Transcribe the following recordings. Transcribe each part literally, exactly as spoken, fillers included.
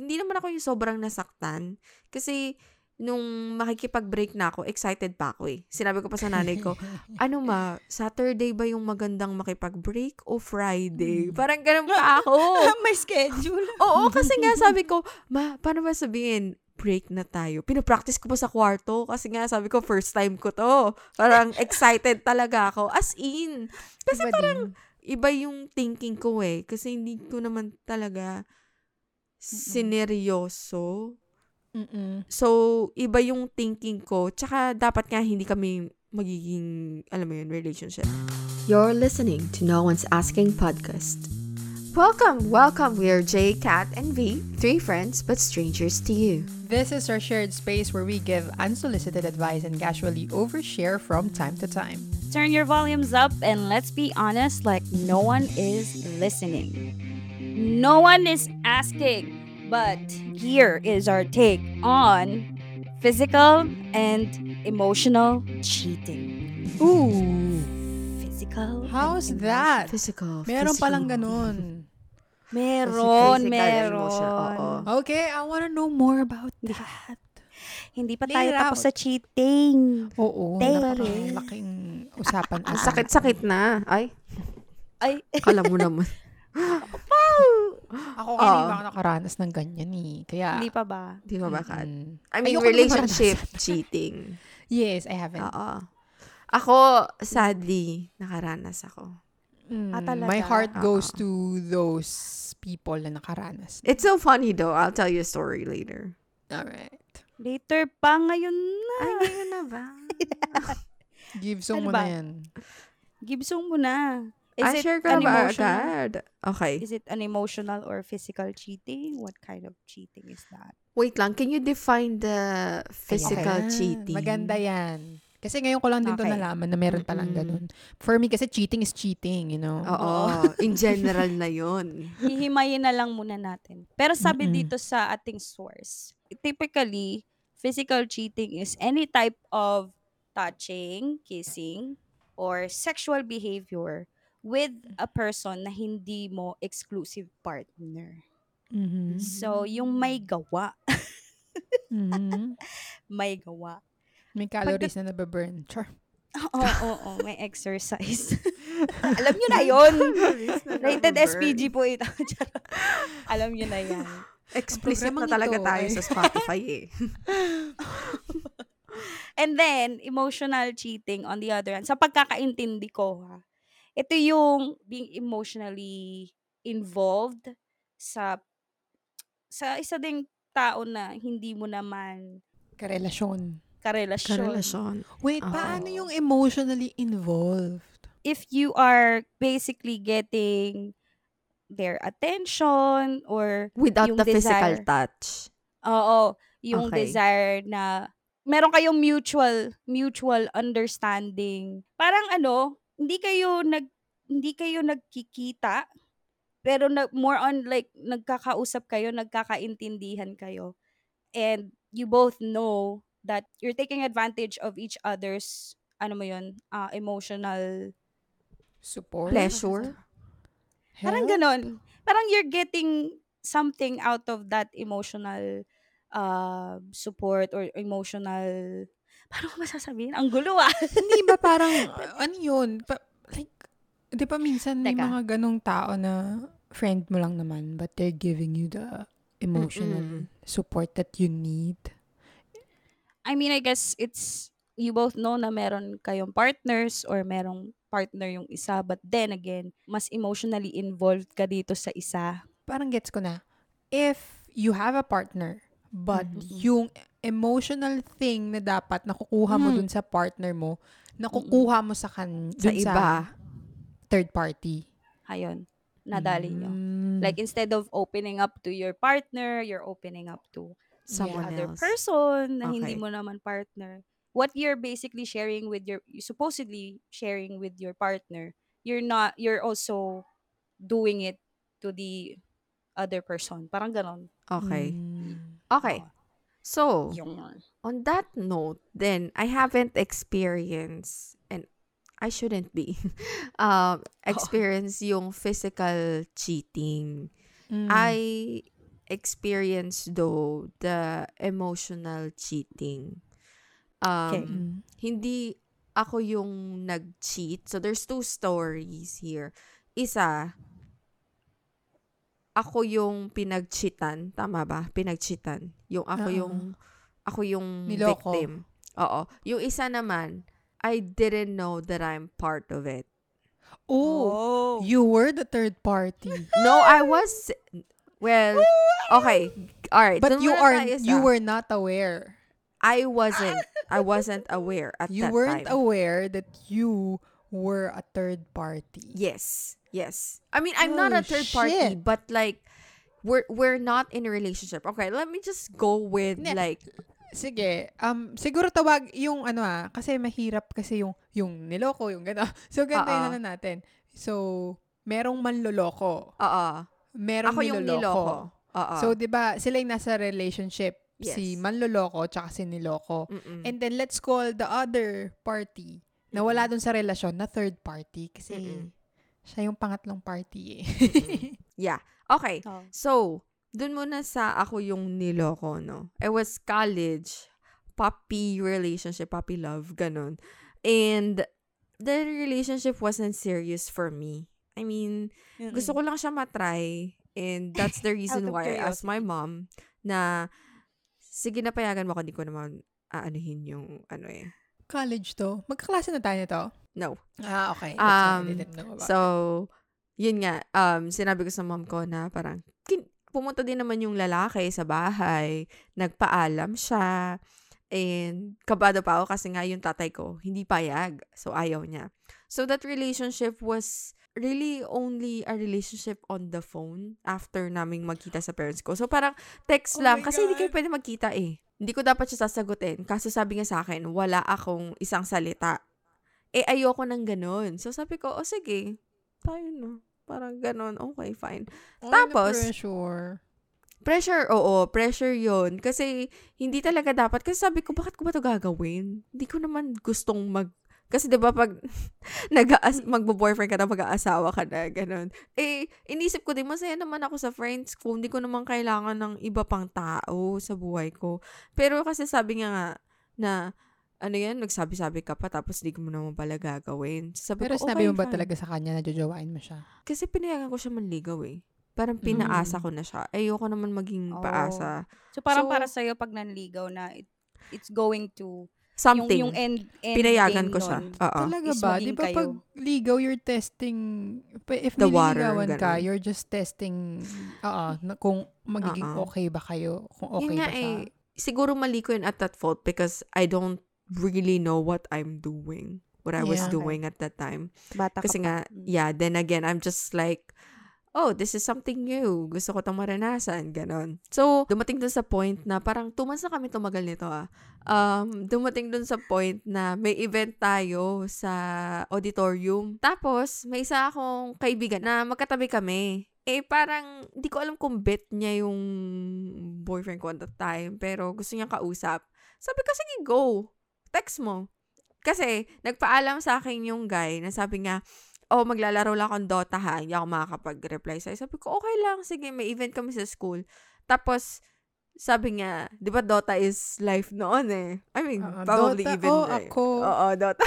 hindi naman ako yung sobrang nasaktan. Kasi, nung makikipag-break na ako, excited pa ako eh. Sinabi ko pa sa nanay ko, ano ma, Saturday ba yung magandang makipag-break o Friday? Parang ganun pa ako. May schedule. Oo, kasi nga sabi ko, ma, paano ba sabihin? Break na tayo. Pinapractice ko pa sa kwarto kasi nga sabi ko, first time ko to. Parang excited talaga ako. As in. Kasi iba parang din. Iba yung thinking ko eh. Kasi hindi ko naman talaga sineryoso. Mm-mm. So, iba yung thinking ko. Tsaka dapat nga hindi kami magiging, alam mo yun, relationship. You're listening to No One's Asking Podcast. Welcome, welcome. We are Jay, Kat, and V, three friends but strangers to you. This is our shared space where we give unsolicited advice and casually overshare from time to time. Turn your volumes up and let's be honest, like no one is listening. No one is asking, but here is our take on physical and emotional cheating. Ooh. Physical. How's that? Physical. Meron physical. Palang ganun. Meron, physical, meron. Emotional. Okay, I wanna know more about that. Hindi pa tayo tapos sa cheating. Oo, napakalaking usapan. Ang sakit-sakit na. Ay. Ay. Kala mo naman. Ako kasi hindi ako nakaranas ng ganyan eh. Kaya, hindi pa ba? Hindi pa ba, Kat? I mean, ayoko relationship cheating. Yes, I haven't. Oo. Ako, sadly, nakaranas ako. Mm, ah, my heart goes Uh-oh. to those people na nakaranas. It's so funny though. I'll tell you a story later. Alright. Later pa, ngayon na. Ay, ngayon na ba? Yeah. Gibsong mo na yan. Gibsong mo na. Is I it share ka ba agad? Okay. Is it an emotional or physical cheating? What kind of cheating is that? Wait lang, can you define the physical okay. cheating? Maganda yan. Kasi ngayon ko lang din okay. to nalaman na meron palang ganun. For me, kasi cheating is cheating, you know? Oo. In general na yun. Hihimayin na lang muna natin. Pero sabi Mm-mm. dito sa ating source, typically, physical cheating is any type of touching, kissing, or sexual behavior with a person na hindi mo exclusive partner. Mm-hmm. So, yung may gawa. mm-hmm. May gawa. May calories Pagka- na nababurn. Char. Oo, oo, oo. May exercise. Alam nyo na yun. Rated S P G po ito. Alam nyo na yan. Explicit na talaga ito, tayo eh. Sa Spotify eh. And then, emotional cheating on the other hand. Sa pagkakaintindi ko, ha, ito yung being emotionally involved sa sa isa ding tao na hindi mo naman karelasyon. Karelasyon. Karelasyon. Wait, oh. Paano yung emotionally involved? If you are basically getting their attention or without the desire, physical touch. Oo. Yung okay. desire na meron kayong mutual mutual understanding. Parang ano, hindi kayo nag hindi kayo nagkikita pero na, more on like nagkakausap kayo, nagkakaintindihan kayo. And you both know that you're taking advantage of each other's, ano mo yun, uh, emotional support? Pleasure? Help? Parang ganon. Parang you're getting something out of that emotional uh, support or emotional, paano ko masasabihin? Ang gulo ah. Hindi ba parang, ano yun? Pa, like, di ba minsan may Teka. mga ganong tao na friend mo lang naman but they're giving you the emotional Mm-mm. support that you need? I mean, I guess it's, you both know na meron kayong partners or merong partner yung isa. But then again, mas emotionally involved ka dito sa isa. Parang gets ko na. If you have a partner, but mm-hmm. yung emotional thing na dapat nakukuha mo mm-hmm. dun sa partner mo, nakukuha mo sa, kan- sa iba, sa third party. Ayun. Nadali nyo. Mm-hmm. Like instead of opening up to your partner, you're opening up to someone yeah, other else. person na okay. hindi mo naman partner. What you're basically sharing with your, supposedly sharing with your partner, you're not, you're also doing it to the other person. Parang ganon. Okay. Mm. Okay. So, on that note, then, I haven't experienced, and I shouldn't be, um, experience oh. yung physical cheating. Mm. I experience though the emotional cheating. Um, okay. Hindi ako yung nag-cheat. So, there's two stories here. Isa, ako yung pinag-cheatan. Tama ba? Pinag-cheatan. Yung ako uh-huh. yung, ako yung Miloko. victim. Oo. Yung isa naman, I didn't know that I'm part of it. Oh, oh. You were the third party. No, I was... Well, okay. All right. But you are you were not aware. I wasn't. I wasn't aware at that time. You weren't aware that you were a third party. Yes. Yes. I mean, I'm not a third party, but like we're we're not in a relationship. Okay, let me just go with like sige. Um siguro tawag yung ano ah kasi mahirap kasi yung yung niloko yung gano'n. So ganyan na natin. So merong manloloko. Oo. Merong ako yung niloko. Uh-uh. So, di ba, sila yung nasa relationship. Yes. Si manloloko tsaka si niloko. Mm-mm. And then, let's call the other party Mm-mm. na wala dun sa relasyon na third party kasi Mm-mm. siya yung pangatlong party eh. Yeah. Okay. Oh. So, dun muna sa ako yung niloko, no? It was college, puppy relationship, puppy love, ganun. And the relationship wasn't serious for me. I mean, mm-hmm. gusto ko lang siya matry and that's the reason why I asked my mom na sige na payagan mo ako, di ko naman aanuhin yung ano eh. College to? Magkaklase na tayo nito? No. Ah, okay. Um, so, yun nga, um, sinabi ko sa mom ko na parang kin- pumunta din naman yung lalaki sa bahay, nagpaalam siya, and kabado pa ako kasi nga yung tatay ko, hindi payag, so ayaw niya. So, that relationship was really only a relationship on the phone after naming magkita sa parents ko. So, parang text oh lang. Kasi God. Hindi kayo pwede magkita eh. Hindi ko dapat siya sasagutin. Kaso sabi nga sa akin, wala akong isang salita. Eh, ayoko ng ganun. So, sabi ko, o oh, sige, tayo na. Parang ganun. Okay, fine. All tapos, pressure. Pressure, oo. Pressure yun. Kasi, hindi talaga dapat. Kasi sabi ko, bakit ko ba ito gagawin? Hindi ko naman gustong mag kasi diba pag nag-aas- magbo-boyfriend ka na, mag-aasawa ka na, ganun. Eh, inisip ko din, masaya naman ako sa friends ko. Hindi ko naman kailangan ng iba pang tao sa buhay ko. Pero kasi sabi nga nga na, ano yan, nagsabi-sabi ka pa, tapos hindi ko mo naman pala gagawin. Sabi pero ko, sinabi okay, mo ba fine. Talaga sa kanya na jojowain mo siya? Kasi pinayagan ko siya manligaw eh. Parang pinaasa mm. ko na siya. Ayoko naman maging oh. paasa. So parang so, para sa'yo pag nanligaw na, it, it's going to... something. Yung, yung end, end pinayagan ko siya. Uh-oh. Talaga ba? Di ba pag ligaw, you're testing, if nililigawan ka, you're just testing uh-uh, kung magiging uh-uh. okay ba kayo, kung okay yun ba siya. Eh, siguro mali ko yun at that fault because I don't really know what I'm doing, what I yeah. was doing at that time. Bata kasi nga, yeah, then again, I'm just like, oh, this is something new. Gusto ko itong maranasan. Ganon. So, dumating dun sa point na parang two months na kami tumagal nito ah. Um, dumating dun sa point na may event tayo sa auditorium. Tapos, may isa akong kaibigan na magkatabi kami. Eh, parang, di ko alam kung bet niya yung boyfriend ko at that time. Pero, gusto niyang kausap. Sabi ko, sige, go. Text mo. Kasi, nagpaalam sa akin yung guy na sabi nga, oh, maglalaro lang akong Dota ha, hindi ako makakapag-reply sa'yo. Sabi ko, okay lang, sige, may event kami sa school. Tapos, sabi niya, di ba Dota is life noon eh. I mean, uh, probably Dota, even. Oh, right? Ako. Oo, Dota.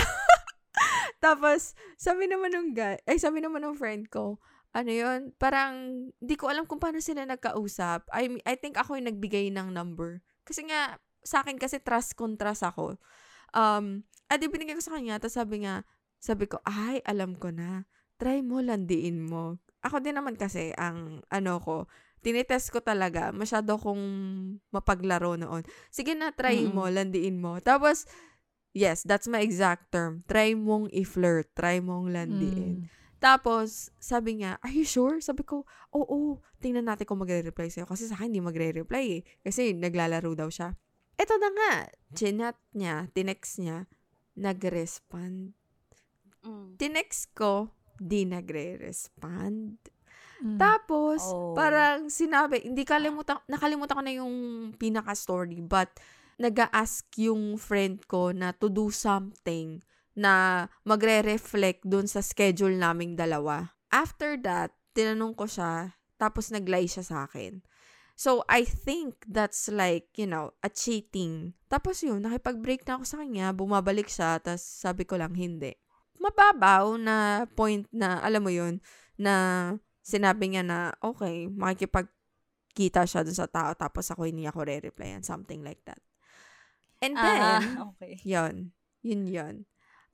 Tapos, sabi naman nung guy, ay, sabi naman nung friend ko, ano yun, parang, di ko alam kung paano sila nagkausap. I, mean, I think ako yung nagbigay ng number. Kasi nga, sa akin kasi trust contrast ako. Um, at yung binigay ko sa kanya, tapos sabi nga, sabi ko, ay, alam ko na. Try mo, landiin mo. Ako din naman kasi, ang ano ko, tinitest ko talaga. Masyado kong mapaglaro noon. Sige na, try mm-hmm. mo, landiin mo. Tapos, yes, that's my exact term. Try mong i-flirt. Try mong landiin. Mm. Tapos, sabi niya, are you sure? Sabi ko, oo, oo. Tingnan natin kung magre-reply sa'yo. Kasi sa akin, hindi magre-reply eh. Kasi naglalaro daw siya. Eto na nga. Chinat niya, tinext niya, nag-respond. Mm. Tinext ko, di nagre-respond. Mm. Tapos, oh. parang sinabi, hindi kalimutan, nakalimutan ko na yung pinaka-story, but nag-a-ask yung friend ko na to do something na magre-reflect dun sa schedule naming dalawa. After that, tinanong ko siya, tapos nag-lie siya sa akin. So, I think that's like, you know, a cheating. Tapos yun, nakipag-break na ako sa kanya, bumabalik siya, tapos sabi ko lang, hindi. Mababaw na point na, alam mo yun, na sinabi niya na, okay, makikipagkita siya dun sa tao, tapos ako hindi ako re-replyan, something like that. And then, uh, okay. yun, yun yun.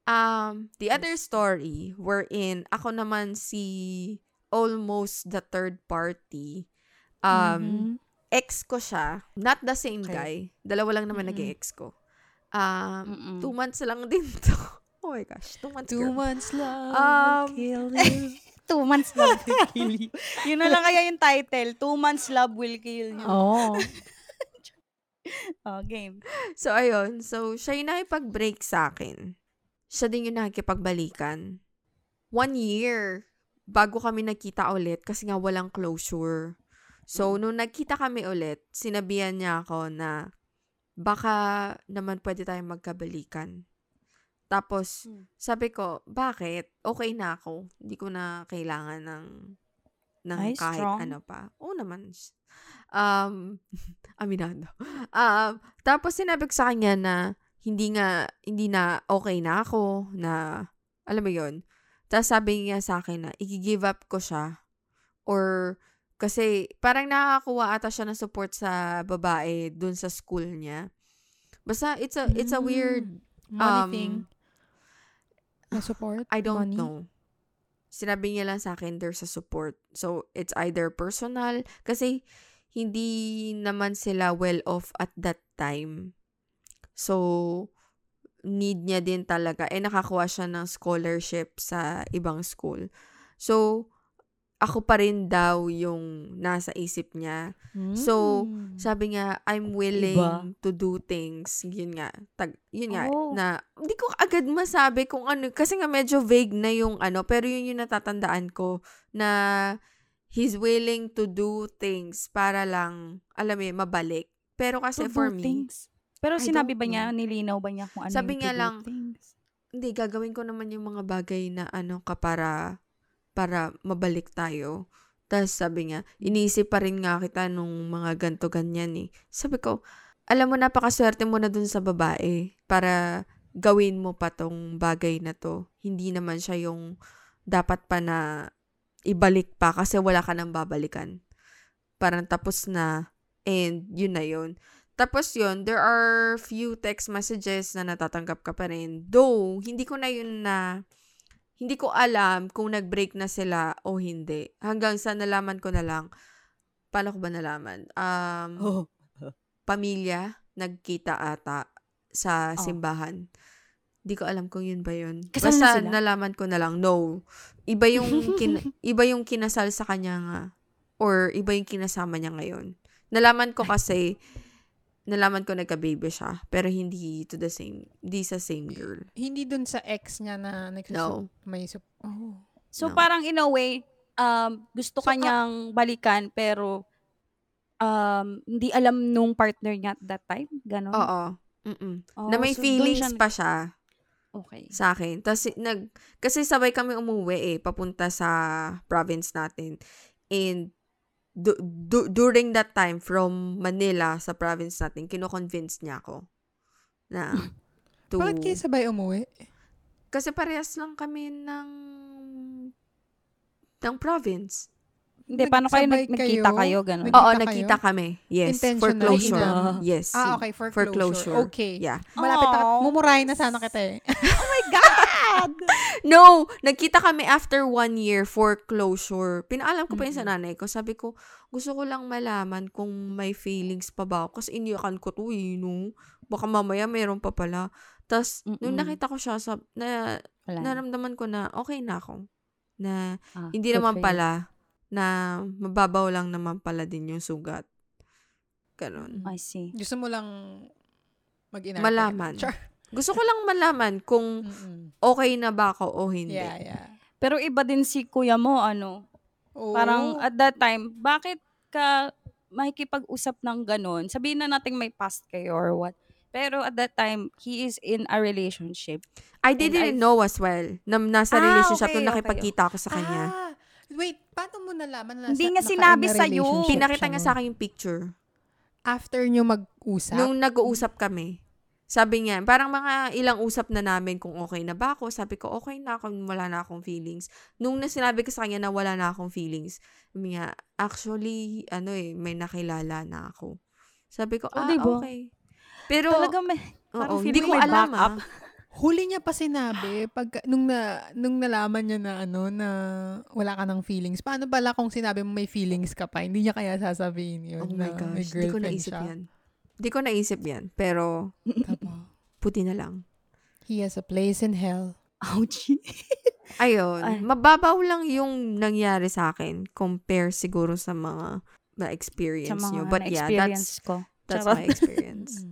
Um, the other story, wherein ako naman si almost the third party, Um, mm-hmm. ex ko siya. Not the same okay. guy. Dalawa lang naman mm-hmm. naging ex ko. Um, mm-hmm. Two months lang din to. Oh my gosh. Two months, two girl. months lang. Um, kill you. Two months love will kill you. Yun na lang kaya yung title. Two months love will kill you. Oh. oh, game. So, ayun. So, siya yung nakipag-break sa akin. Siya din yung nakikipagbalikan. One year bago kami nakita ulit kasi nga walang closure. So, nung nagkita kami ulit, sinabihan niya ako na baka naman pwede tayong magkabalikan. Tapos, sabi ko, bakit? Okay na ako. Hindi ko na kailangan ng, ng kahit strong. ano pa. Oo naman. Um, aminado. Um, tapos, sinabi ko sa kanya na hindi nga, hindi na okay na ako, na, alam mo yun. Tapos, sabi niya sa akin na, i-give up ko siya. Or, kasi parang nakakakuha ata siya ng support sa babae dun sa school niya. Basta it's a it's a weird money um, thing. Na support? I don't money? know. Sinabi niya lang sa akin there's a support. So it's either personal kasi hindi naman sila well off at that time. So need niya din talaga. Eh nakakuha siya ng scholarship sa ibang school. So ako pa rin daw yung nasa isip niya. Mm. So, sabi nga, I'm willing Iba. to do things. Yun nga. Tag, yun nga. Oh. Na, hindi ko agad masabi kung ano. Kasi nga medyo vague na yung ano. Pero yun yung natatandaan ko. Na he's willing to do things para lang, alam mo yun, mabalik. Pero kasi to for me. Things. Pero I sinabi ba niya, nilinaw ba niya kung ano sabi yung to lang, do things? Hindi, gagawin ko naman yung mga bagay na ano ka para... para mabalik tayo. Tapos sabi niya, iniisip pa rin nga kita nung mga ganto-ganyan eh. Sabi ko, alam mo, napakaswerte mo na dun sa babae para gawin mo pa tong bagay na to. Hindi naman siya yung dapat pa na ibalik pa kasi wala ka nang babalikan. Parang tapos na and yun na yun. Tapos yun, there are few text messages na natatanggap ka pa rin. Though, hindi ko na yun na... Hindi ko alam kung nag-break na sila o hindi. Hanggang sa nalaman ko na lang. Paano ko ba nalaman? Um, oh. Pamilya, nagkita ata sa simbahan. Hindi oh. ko alam kung yun ba yun. Kasal Basta na sila? Nalaman ko na lang. No. Iba yung, kin- iba yung kinasal sa kanya nga. Or iba yung kinasama niya ngayon. Nalaman ko kasi, nalaman ko nagka-baby siya, pero hindi to the same, hindi sa same girl. Hindi dun sa ex niya na nagsusup, no. may sup. Oh. So, no. parang in a way, um, gusto so, kanyang uh, balikan, pero um, hindi alam nung partner niya at that time? Ganon? Oo. Oh, na may so feelings siya... pa siya okay. sa akin. Tas, nag, kasi sabay kami umuwi eh, papunta sa province natin. And, Du- du- during that time from Manila sa province natin, kino-convince niya ako na to... Bakit kayo sabay umuwi? Kasi parehas lang kami ng ng province. Hindi, paano kayo nag- nagkita kayo? Ganun? Oo, kayo? Nagkita kami. Yes, for closure. Uh, yes. Ah, okay, for, for closure. closure. Okay. Yeah. Malapit na, mumurahin na sana kita eh. Oh my God! No, nagkita kami after one year for closure. Pinaalam ko pa yun sa nanay ko. Sabi ko, gusto ko lang malaman kung may feelings pa ba ako. Kasi iniyakan ko to eh, no? Baka mamaya mayroon pa pala. Tapos, nung nakita ko siya, sab- na, naramdaman ko na okay na ako. Na ah, hindi naman pala, na mababaw lang naman pala din yung sugat. Ganun. I see. Gusto mo lang mag-inarte. Malaman. Sure. Gusto ko lang malaman kung okay na ba ako o hindi. Yeah, yeah. Pero iba din si kuya mo, ano? Oh. Parang at that time, bakit ka makikipag-usap ng ganun? Sabihin na natin may past kayo or what. Pero at that time, he is in a relationship. I didn't I... know as well na nasa ah, relationship okay, nung nakipagkita okay. ako sa kanya. Ah, Wait, paano mo nalaman na hindi nga sinabi sa'yo. Pinakita nga sa akin yung picture. After nyo mag-usap? Nung nag-uusap kami. Sabi niya, parang mga ilang usap na namin kung okay na ba ako. Sabi ko, okay na ako, wala na akong feelings. Nung nasinabi ko sa kanya na wala na akong feelings, sabi niya, actually, ano eh, may nakilala na ako. Sabi ko, ah, oh, diba? Okay. Pero, talaga may, oo, hindi ko alam ah. Huli niya pa sinabi, pag, nung, na, nung nalaman niya na, ano, na wala ka ng feelings, paano pala kung sinabi mo may feelings ka pa? Hindi niya kaya sasabihin yun. Oh my gosh, hindi ko naisip siya. Yan. Di ko naisip yan, pero puti na lang. He has a place in hell. Ouchie. Ayun. Ay. Mababaw lang yung nangyari sa akin compare siguro sa mga na-experience nyo. But yeah, that's, ko. that's my experience.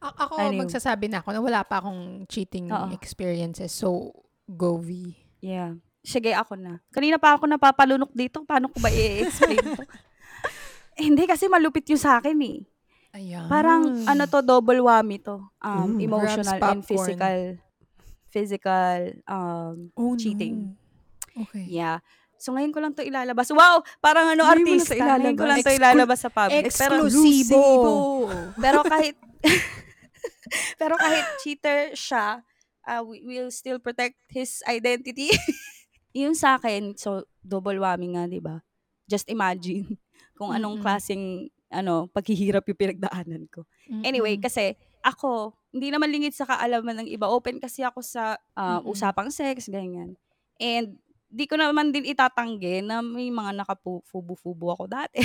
A- ako, anyway. Magsasabi na ako na wala pa akong cheating Uh-oh. experiences. So, go V. Yeah. Sige, ako na. Kanina pa ako napapalunok dito. Paano ko ba i-explain to? Eh, hindi, kasi malupit yung sa akin eh. Ayan. Parang, ano to, double whammy to. Um, mm, emotional and physical physical um, oh, cheating. No. Okay. Yeah. So, ngayon ko lang to ilalabas. Wow! Parang ano, hindi artista. Ngayon ko lang to ilalabas sa public. Exclusivo! Pero, pero kahit, pero kahit cheater siya, uh, we will still protect his identity. Yun sa akin, so, double whammy nga, di ba? Just imagine kung anong mm-hmm. klaseng ano, paghihirap yung pinagdaanan ko. Mm-mm. Anyway, kasi ako, hindi naman lingid sa kaalaman ng iba. Open kasi ako sa uh, usapang sex, ganyan. And di ko naman din itatanggi na may mga nakafubu-fubu ako dati.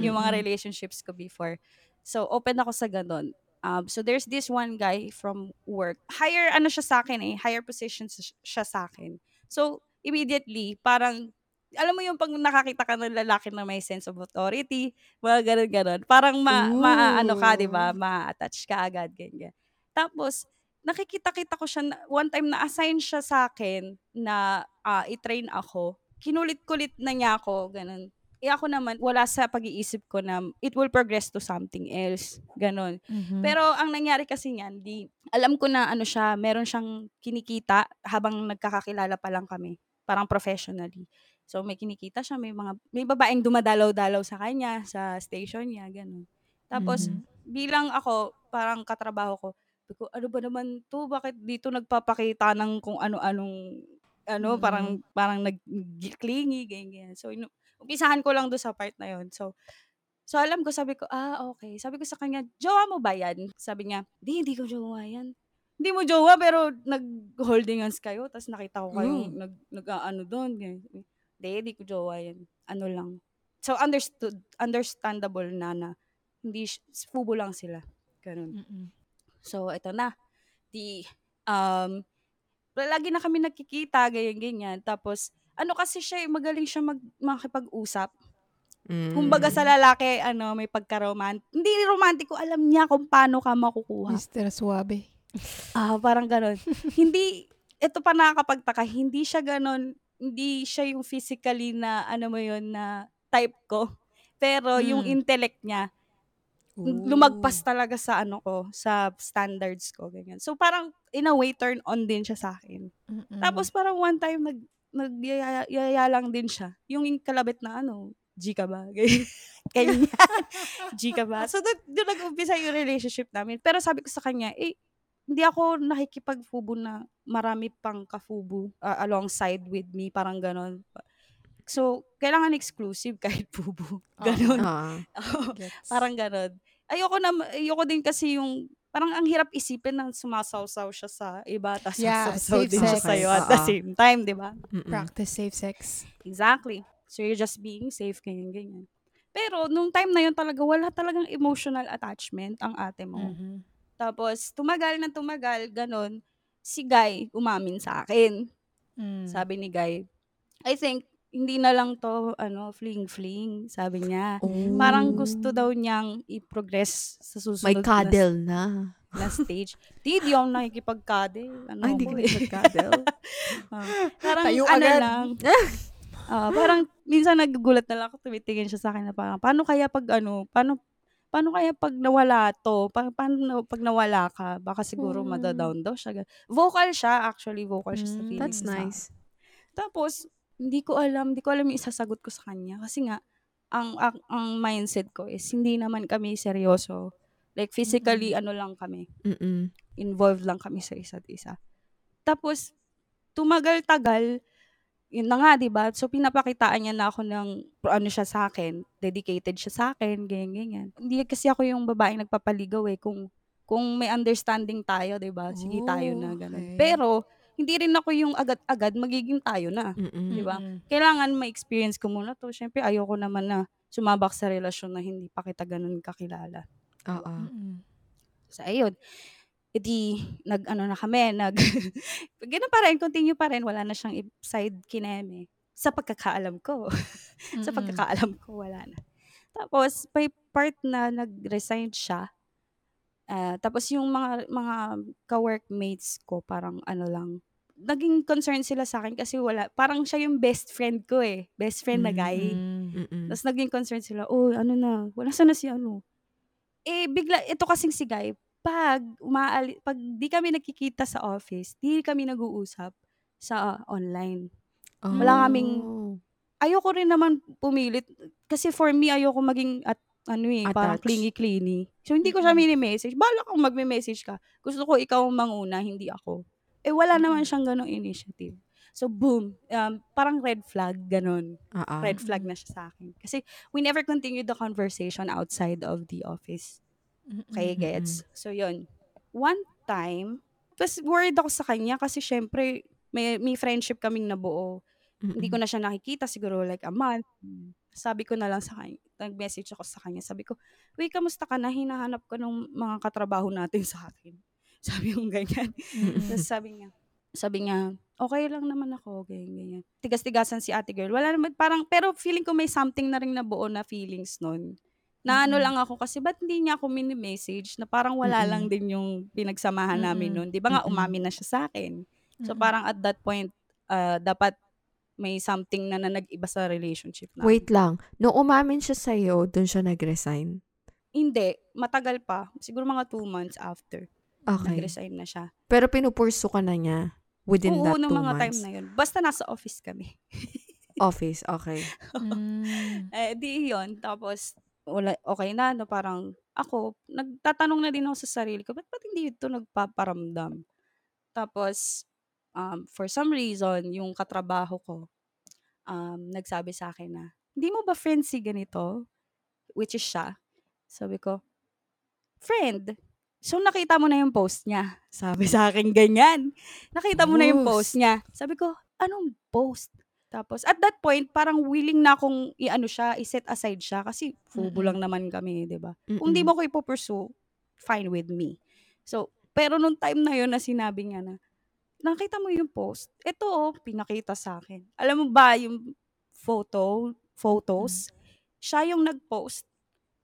Yung mga relationships ko before. So, open ako sa ganun. Um, so, there's this one guy from work. Higher, ano siya sa akin eh. Higher position siya sa akin. So, immediately, parang alam mo yung pag nakakita ka ng lalaki na may sense of authority, mga ganun-ganun. Parang ma, ma ano ka, di ba? Ma-attach ka agad, ganyan. Tapos, nakikita-kita ko siya, na, one time na-assign siya sa akin na uh, i-train ako. Kinulit-kulit na niya ako, ganun. E ako naman, wala sa pag-iisip ko na it will progress to something else, ganun. Mm-hmm. Pero ang nangyari kasi niyan, di, alam ko na ano siya, meron siyang kinikita habang nagkakakilala pa lang kami. Parang professionally. So, may kinikita siya, may mga, may babaeng dumadalaw-dalaw sa kanya, sa station niya, gano'n. Tapos, mm-hmm. bilang ako, parang katrabaho ko, ko, ano ba naman to? Bakit dito nagpapakita ng kung ano-anong, ano, mm-hmm. parang, parang nag-clingy, ganyan, ganyan. So, inu- umpisahan ko lang doon sa part na yon. So, so, alam ko, sabi ko, ah, okay. Sabi ko sa kanya, jowa mo ba yan? Sabi niya, di, hindi ko jowa yan. Hindi mo jowa, pero nag-holding hands kayo, tapos nakita ko kayo, mm. nag, nag-ano doon, ganyan. Hindi, di ko jowa yan. Ano lang. So, understood, understandable na na hindi, fubo lang sila. Ganun. Mm-mm. So, ito na. Di, um, lagi na kami nakikita, ganyan-ganyan. Tapos, ano kasi siya, magaling siya mag, makipag-usap. Mm. Kumbaga sa lalaki, ano, may pagka-romantic. Hindi romantiko, alam niya kung paano ka makukuha. mister Suave. Ah, parang ganun. Hindi, ito pa nakakapagtaka, hindi siya ganun, hindi siya yung physically na, ano mo yun, na type ko. Pero hmm. yung intellect niya, ooh. Lumagpas talaga sa ano ko, sa standards ko. Ganyan. So parang, in a way, turn on din siya sa akin. Mm-mm. Tapos parang one time, nag, nagyaya lang din siya. Yung kalabit na ano, G ka ba? Ganyan. G ka ba? So doon, doon nag-umpisa yung relationship namin. Pero sabi ko sa kanya, eh, hindi ako nakikipagfubo na marami pang kafubo uh, alongside with me. Parang ganon. So, kailangan exclusive kahit fubo. Ganon. Uh, uh, parang ganon. Ayoko na, ayoko din kasi yung, parang ang hirap isipin na sumasawsaw siya sa iba at yeah, sumasawsaw din sex. Siya sa'yo at uh-huh. the same time, di ba? Practice safe sex. Exactly. So, you're just being safe, ganyan, ganyan. Pero, nung time na yun talaga, wala talagang emotional attachment ang ate mo. Mm-hmm. Tapos, tumagal na tumagal, ganun, si Guy umamin sa akin. Mm. Sabi ni Guy, I think, hindi na lang to, ano, fling-fling, sabi niya. Oh. Parang gusto daw niyang i-progress sa susunod. May cuddle na. Na, na stage. Di, di ako nakikipag-cuddle. Ano, ay, di ko nakikipag-cuddle. uh, parang, tayo ano agad. Lang. uh, parang, minsan nagugulat na lang ako, tumitingin siya sa akin na parang, paano kaya pag, ano, paano, paano kaya pag nawala to? Pa- paano pag nawala ka? Baka siguro mm. madadown daw siya. Vocal siya, actually. Vocal siya mm, sa feelings. That's nice. Sa. Tapos, hindi ko alam, hindi ko alam yung isasagot ko sa kanya. Kasi nga, ang, ang, ang mindset ko is, hindi naman kami seryoso. Like, physically, mm-hmm. ano lang kami. Mm-mm. Involved lang kami sa isa't isa. Tapos, tumagal-tagal, yun na nga, diba? So, pinapakitaan niya na ako ng, ano siya sa akin, dedicated siya sa akin, ganyan, ganyan. Hindi kasi ako yung babaeng nagpapaligaw eh, kung, kung may understanding tayo, diba? Sige, oh, tayo na, gano'n. Okay. Pero, hindi rin ako yung agad-agad, magiging tayo na, mm-mm. diba? Kailangan ma-experience ko muna to. Siyempre, ayoko naman na sumabak sa relasyon na hindi pa kita ganun kakilala. Oo. Diba? Mm-hmm. So, ayun. E di, nag-ano na kami, nag... Ganun pa rin, continue pa rin, wala na siyang side kineme. Sa pagkakaalam ko. Sa pagkakaalam ko, wala na. Tapos, may part na nag-resign siya. Uh, tapos, yung mga mga ka-workmates ko, parang ano lang, naging concern sila sa akin kasi wala, parang siya yung best friend ko eh. Best friend na guy. Mm-hmm. Tapos, naging concern sila, oh, ano na, wala sana si ano. Eh, bigla, ito kasing si guy, pag umaali, pag di kami nakikita sa office, di kami nag-uusap sa uh, online. Oh. Wala kaming, ayoko rin naman pumilit. Kasi for me, ayoko maging, at, ano eh, attached. Parang clingy-clingy. So, hindi ko siya mini-message. Bala kung magme-message ka. Gusto ko ikaw ang manguna, hindi ako. Eh, wala naman siyang ganong initiative. So, boom. Um, parang red flag, ganon. Uh-uh. Red flag na siya sa akin. Kasi, we never continued the conversation outside of the office. Okay, gets. So, yun. One time, tapos worried ako sa kanya kasi syempre, may, may friendship kaming nabuo. Mm-mm. Hindi ko na siya nakikita, siguro like a month. Sabi ko na lang sa kanya, nag-message ako sa kanya, sabi ko, "Uy, kamusta ka na? Hinahanap ko ng mga katrabaho natin sa akin." Sabi ko ganyan. Tapos sabi niya, sabi niya, "Okay lang naman ako." Ganyan, ganyan. Tigas-tigasan si ate girl. Wala naman, parang, pero feeling ko may something na rin nabuo na feelings nun. Na ano mm-hmm. lang ako kasi, ba't hindi niya ako mini-message na parang wala mm-hmm. lang din yung pinagsamahan mm-hmm. namin nun. Di ba nga, umamin na siya sa akin. Mm-hmm. So parang at that point, uh, dapat may something na, na nag-iba sa relationship namin. Wait lang. Nung umamin siya sa'yo, dun siya nag-resign? Hindi. Matagal pa. Siguro mga two months after. Okay. Nag-resign na siya. Pero pinupursu ka na niya within Oo, that two months? Oo, mga time na yun. Basta nasa office kami. Office, okay. mm. Eh, di yun. Tapos, wala, okay na, no, parang ako, nagtatanong na din ako sa sarili ko, ba't ba't hindi ito nagpaparamdam? Tapos, um, for some reason, yung katrabaho ko, um, nagsabi sa akin na, "Hindi mo ba friend si ganito?" Which is siya. Sabi ko, "Friend, so nakita mo na yung post niya." Sabi sa akin ganyan. Nakita mo post. na yung post niya. Sabi ko, "Anong post?" Tapos, at that point, parang willing na akong i-ano siya, i-set aside siya. Kasi, fubo mm-hmm. lang naman kami, di ba? Mm-hmm. Kung di mo ko ipupursue, fine with me. So, pero nung time na yun na sinabi niya na, "Nakita mo yung post? Ito, oh, pinakita sa akin." Alam mo ba, yung photo, photos, mm-hmm. siya yung nag-post.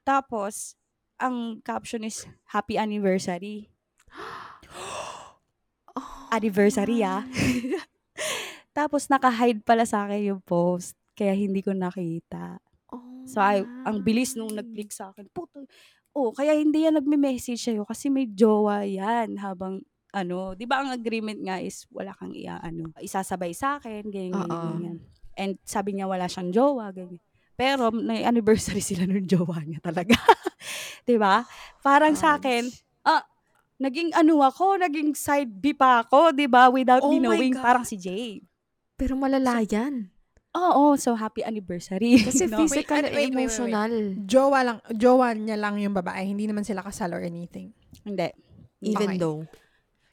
Tapos, ang caption is, "Happy Anniversary." Oh, anniversary, ah. Tapos, naka-hide pala sa akin yung post. Kaya, hindi ko nakita. Oh, so, ay, ang bilis nung nag-click sa akin. Puto. Oh, kaya hindi yan nagme-message sa'yo kasi may jowa yan habang, ano, di ba ang agreement nga is wala kang iya, ano, isasabay sa akin, ganyan, uh-uh. ganyan. And sabi niya wala siyang jowa, ganyan. Pero, na-anniversary sila nung jowa niya talaga. Di ba? Parang gosh. Sa akin, ah, naging ano ako, naging side B pa ako, di ba? Without oh me knowing, parang si Jay. Pero malala so, yan. Oo, oh, oh, so happy anniversary. Kasi no? physical wait, wait, emotional. Wait, wait, wait. Jowa lang, jowa niya lang yung babae. Hindi naman sila kasal or anything. Hindi. Even okay. though.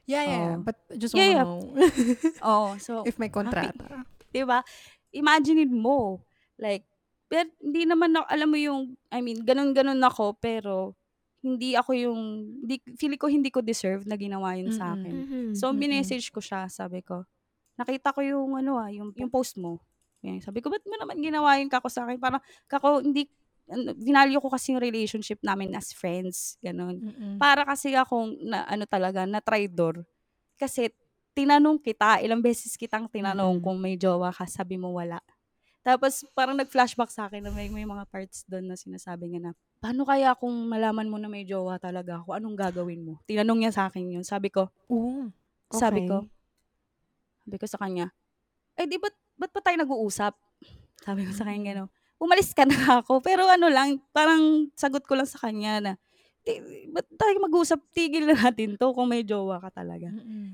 Yeah, yeah. Oh. But just wanna yeah, yeah. know. oh, so. If may kontrata. Diba? Imagine mo. Like, pero hindi naman ako, alam mo yung, I mean, ganun-ganun ako, pero hindi ako yung, di, feeling ko hindi ko deserve na ginawa yun mm-hmm. sa akin. Mm-hmm. So, minessage ko siya, sabi ko, "Nakita ko yung ano ah, yung, yung post mo." Yan. Sabi ko, "Ba't mo naman ginawa yung kako sa akin?" Parang, kako, hindi, vinalyo ko kasi yung relationship namin as friends. Ganon. Mm-mm. Para kasi akong, na, ano talaga, na traidor. Kasi, tinanong kita, ilang beses kitang tinanong mm-hmm. kung may jowa ka, sabi mo wala. Tapos, parang nag-flashback sa akin na may, may mga parts doon na sinasabi niya na, "Paano kaya kung malaman mo na may jowa talaga ako, anong gagawin mo?" Tinanong niya sa akin yun. Sabi ko, Ooh, okay. sabi ko, Sabi ko sa kanya, "Eh, di ba't ba't pa tayo nag-uusap? Sabi ko sa kanya, gano'n, umalis ka na ako. Pero ano lang, parang sagot ko lang sa kanya na, ba't tayo mag-uusap? Tigil na natin to kung may jowa ka talaga. Mm-hmm.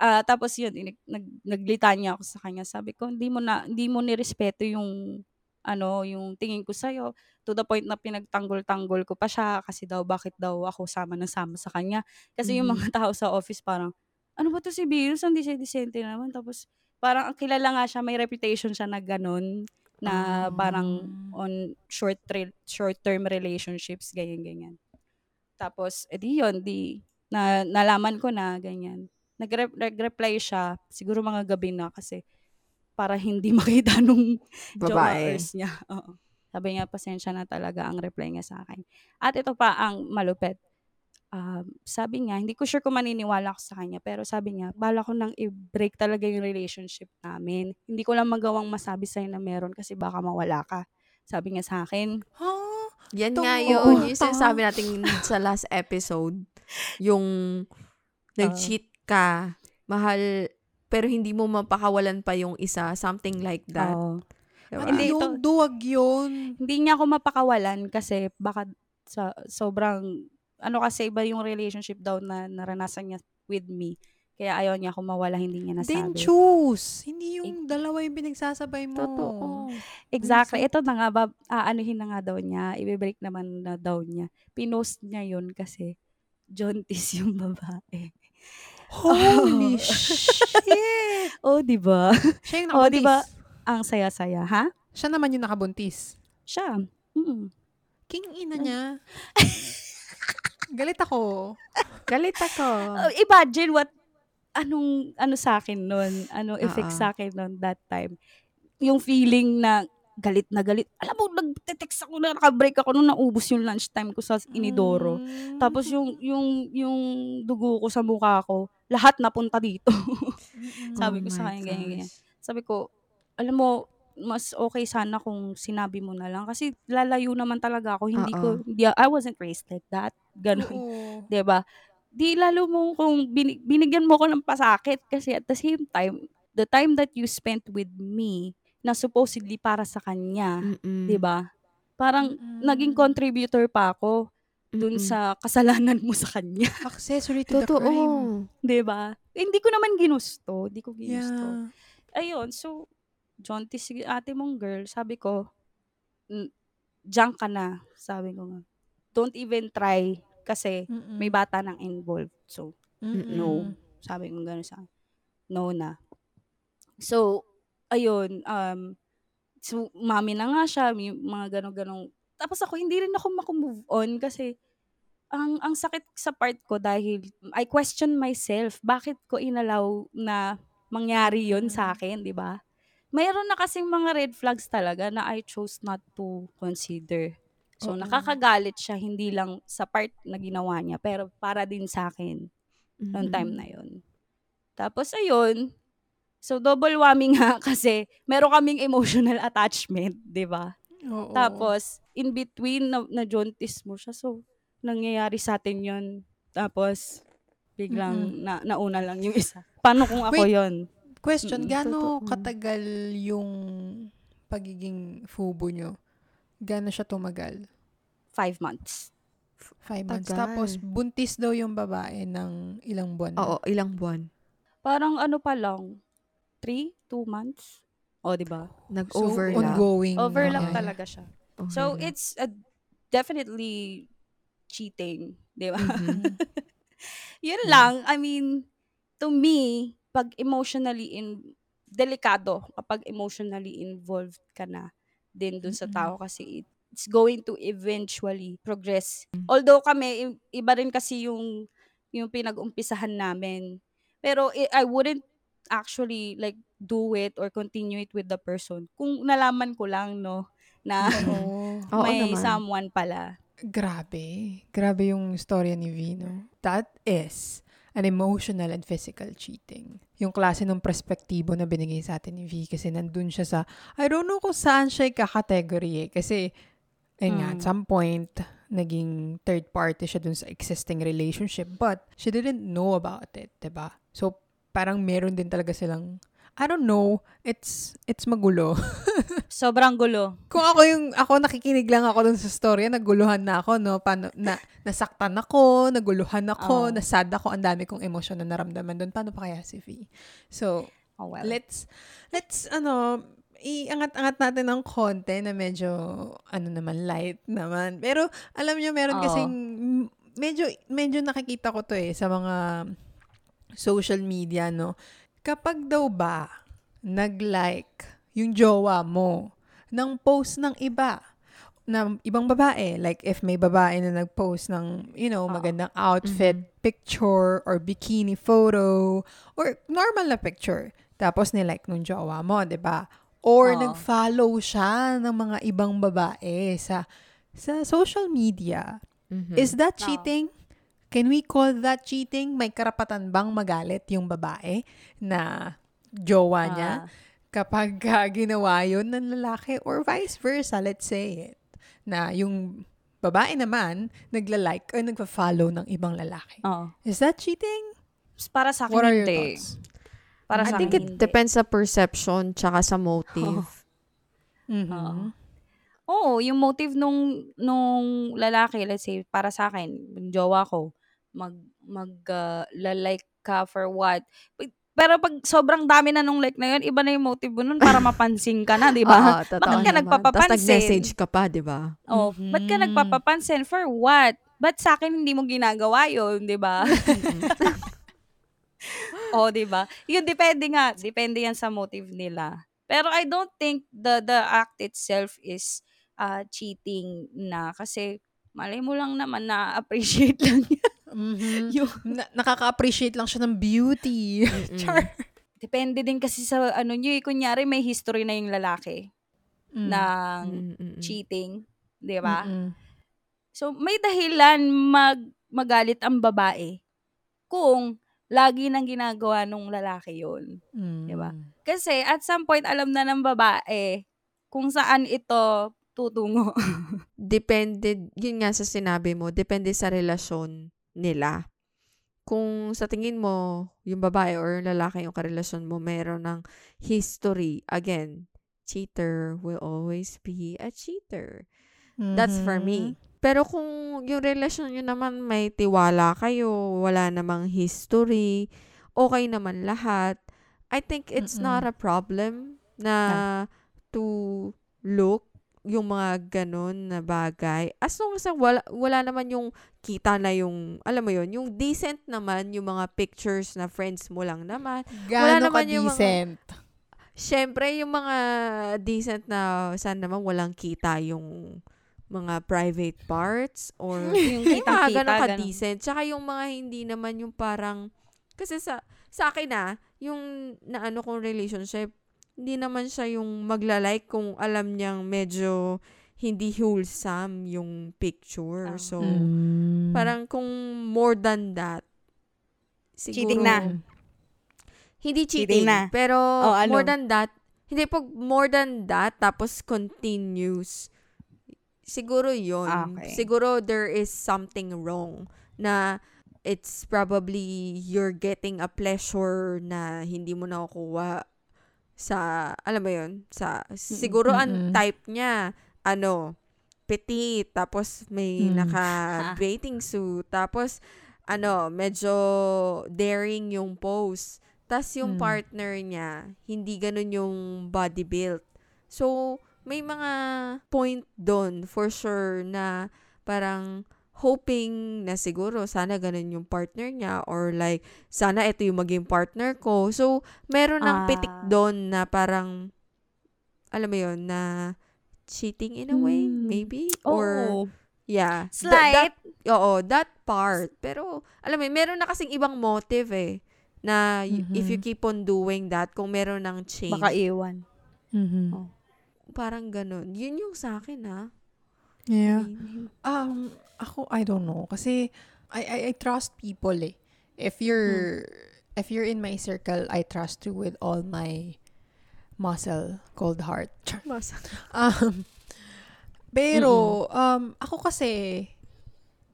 Uh, tapos yun, nag- naglitanya ako sa kanya. Sabi ko, hindi mo na, hindi mo nirespeto yung, ano, yung tingin ko sa'yo. To the point na pinagtanggol-tanggol ko pa siya kasi daw, bakit daw ako sama na sama sa kanya. Kasi mm-hmm. yung mga tao sa office parang, ano ba to si Virus? Hindi siya disente naman. Tapos, parang kilala nga siya, may reputation siya na ganun, na oh. parang on short re- short-term relationships, ganyan-ganyan. Tapos, edi yun, di, na, nalaman ko na, ganyan. Nag-reply siya, siguro mga gabi na kasi para hindi makita nung jowers niya. Oo. Sabi niya, pasensya na talaga ang reply niya sa akin. At ito pa ang malupet. Um, sabi niya, hindi ko sure kung maniniwala ko sa kanya, pero sabi niya, bala ko nang i-break talaga yung relationship namin. Hindi ko lang magawang masabi sa'yo na meron kasi baka mawala ka. Sabi niya sa akin. Huh? Yan to- nga yun. Oh, yung sinasabi natin sa last episode, yung nag-cheat ka, mahal, pero hindi mo mapakawalan pa yung isa, something like that. Oh. Diba? Hindi, yung duwag yun. Hindi niya ako mapakawalan kasi baka sa, sobrang, ano kasi iba yung relationship daw na naranasan niya with me. Kaya ayaw niya ako mawala, hindi niya nasabi. Then choose! Hindi yung e- dalawa yung binagsasabay mo. Totoo. Exactly. Ito na nga, ba, aanuhin na nga daw niya, ibibreak naman na daw niya. Pinost niya yun kasi jauntis yung babae. Holy oh. shit! Oh, diba? Siya yung nakabuntis. Oh, diba? Ang saya-saya, ha? Siya naman yung nakabuntis. Siya. Mm-mm. King ina niya. Galit ako. Galit ako. Uh, imagine what, anong, ano sa akin nun, ano effect sa akin nun that time. Yung feeling na galit na galit. Alam mo, nag-text ako na nakabreak ako nung naubos yung lunchtime ko sa Inidoro. Mm. Tapos yung yung yung dugo ko sa mukha ko, lahat napunta dito. Sabi oh ko sa kanya, ganyan-ganyan. Sabi ko, alam mo, mas okay sana kung sinabi mo na lang. Kasi lalayo naman talaga ako. Hindi Uh-oh. ko, hindi, I wasn't raised like that. Ganun. Oo. Diba? Di lalo mo kung binig, binigyan mo ko ng pasakit. Kasi at the same time, the time that you spent with me, na supposedly para sa kanya, 'di ba? Parang Mm-mm. naging contributor pa ako dun Mm-mm. sa kasalanan mo sa kanya. Accessory to Totoo. the crime, 'di ba? Eh, hindi ko naman ginusto, hindi ko ginusto. Yeah. Ayun, so jaunty si ate mong girl, sabi ko, "Diyan ka na," sabi ko nga. "Don't even try kasi Mm-mm. may bata nang involved." So, Mm-mm. no, sabi ko gano'n sa. No na. So, ayun, um, so, mami na nga siya, may mga ganong-ganong. Tapos ako, hindi rin ako maku-move on kasi ang ang sakit sa part ko dahil I question myself, bakit ko inalaw na mangyari yun sa akin, di ba? Mayroon na kasing mga red flags talaga na I chose not to consider. So, okay. nakakagalit siya, hindi lang sa part na ginawa niya, pero para din sa akin mm-hmm. noong time na yun. Tapos, ayun, so, double whammy nga kasi meron kaming emotional attachment, di ba? Oo. Tapos, in between, na, na-jauntis mo siya. So, nangyayari sa atin yun. Tapos, biglang mm-hmm. na, nauna lang yung isa. Paano kung ako Wait, yun? Question, mm-hmm. gano'ng katagal yung pagiging fubo nyo? Gano'n siya tumagal? Five months. Five Tagal. months. Tapos, buntis daw yung babae ng ilang buwan. Oo, ilang buwan. Parang ano pa lang, three, two months. O, oh, diba? Nag-overlap. So, ongoing. Overlap okay. talaga siya. Okay. So, it's a, definitely cheating. Diba? Mm-hmm. Yun mm-hmm. lang. I mean, to me, pag emotionally, in delikado kapag emotionally involved ka na din dun sa tao kasi it's going to eventually progress. Although kami, iba rin kasi yung, yung pinag-umpisahan namin. Pero I wouldn't actually like do it or continue it with the person kung nalaman ko lang no na oh, may someone pala. Grabe. Grabe yung storya ni Vino. That is an emotional and physical cheating. Yung klase ng perspektibo na binigay sa atin ni V kasi nandun siya sa I don't know kung saan siya kakategory eh. Kasi ayun hmm. nga, at some point naging third party siya dun sa existing relationship but she didn't know about it, diba? So parang meron din talaga silang I don't know. It's it's magulo. Sobrang gulo. Kung ako yung ako nakikinig lang ako dun sa storya, naguluhan na ako, no? Paano na nasaktan ako, naguluhan ako, oh. nasad ako, ang dami kong emosyon na naramdaman doon. Paano pa kaya si V? So, oh well. let's let's ano, iangat-angat natin ng konti na medyo ano naman light naman. Pero alam niyo meron oh. kasing medyo medyo nakikita ko to eh sa mga social media, no? Kapag daw ba nag-like yung jowa mo ng post ng iba, ng ibang babae, like if may babae na nag-post ng, you know, magandang outfit, mm-hmm. picture, or bikini photo, or normal na picture, tapos nilike nung jowa mo, diba? Or uh-huh. nag-follow siya ng mga ibang babae sa sa social media. Mm-hmm. Is that cheating? Uh-huh. Can we call that cheating? May karapatan bang magalit yung babae na jowa niya ah. kapag ginawa yun ng lalaki or vice versa, let's say it, na yung babae naman nagla-like or nagpa-follow ng ibang lalaki. Oh. Is that cheating? Para sa akin, what are your hindi. Thoughts? Para I sa think akin, it hindi. Depends sa perception tsaka sa motive. Oh. Mm-hmm. Oh. Oh, yung motive nung, nung lalaki, let's say, para sa akin, yung jowa ko, mag mag uh, la-like ka for what? Pero pag sobrang dami na nung like na yun, iba na yung motive mo nun para mapansin ka na, di ba? Bakit ka nagpapapansin? Tapos nag-message ka pa, di ba? Oh, mm-hmm. Bakit ka nagpapapansin? For what? Ba't sa akin hindi mo ginagawa yun, di ba? Oh, di ba? Yun, depende nga. Depende yan sa motive nila. Pero I don't think the the act itself is uh, cheating na kasi malay mo lang naman na-appreciate lang yan. Mm-hmm. Yung, na- nakaka-appreciate lang siya ng beauty. Mm-hmm. Char. Depende din kasi sa ano nyo, eh, kunyari may history na yung lalaki mm-hmm. ng mm-hmm. cheating, di ba? Mm-hmm. So, may dahilan mag- magalit ang babae kung lagi nang ginagawa nung lalaki yun. Mm-hmm. Di ba? Kasi at some point, alam na ng babae kung saan ito tutungo. Depende, yun nga sa sinabi mo, depende sa relasyon nila. Kung sa tingin mo, yung babae or yung lalaki yung karelasyon mo, meron ng history. Again, cheater will always be a cheater. Mm-hmm. That's for me. Pero kung yung relasyon nyo naman, may tiwala kayo, wala namang history, okay naman lahat, I think it's mm-hmm. not a problem na to look yung mga ganun na bagay. As long as wala, wala naman yung kita na yung, alam mo yun, yung decent naman, yung mga pictures na friends mo lang naman. Gano'n ka yung decent? Mga, syempre, yung mga decent na saan naman walang kita yung mga private parts or yung kita-kita. Yung gano'n ka-decent. Tsaka yung mga hindi naman yung parang, kasi sa, sa akin na, yung na ano kong relationship, hindi naman siya yung magla-like kung alam niyang medyo hindi wholesome yung picture. Oh. So, mm. parang kung more than that, siguro, cheating na. Hindi cheating, cheating na. Pero oh, more than that, hindi po more than that, tapos continues. Siguro yun. Okay. Siguro there is something wrong na it's probably you're getting a pleasure na hindi mo nakukuha sa, alam mo yun, sa, siguro mm-hmm. ang type niya, ano, petite, tapos may mm. naka-bathing suit, tapos, ano, medyo daring yung pose. Tapos yung mm. partner niya, hindi ganun yung body build. So, may mga point doon, for sure, na parang hoping na siguro sana ganun yung partner niya or like sana ito yung maging partner ko. So, meron ng uh, pitik doon na parang alam mo yun na cheating in a way maybe oh, or yeah. Slight. Th- oo, that part. Pero alam mo, meron na kasing ibang motive eh na mm-hmm. if you keep on doing that kung meron ng change. Baka iwan. Mm-hmm. Oh. Parang ganun. Yun yung sa akin ha. Yeah. Um, ako, I don't know. Kasi, I, I, I trust people eh. If you're, hmm. if you're in my circle, I trust you with all my muscle, cold heart. Muscle. um, pero, mm-hmm. um, ako kasi,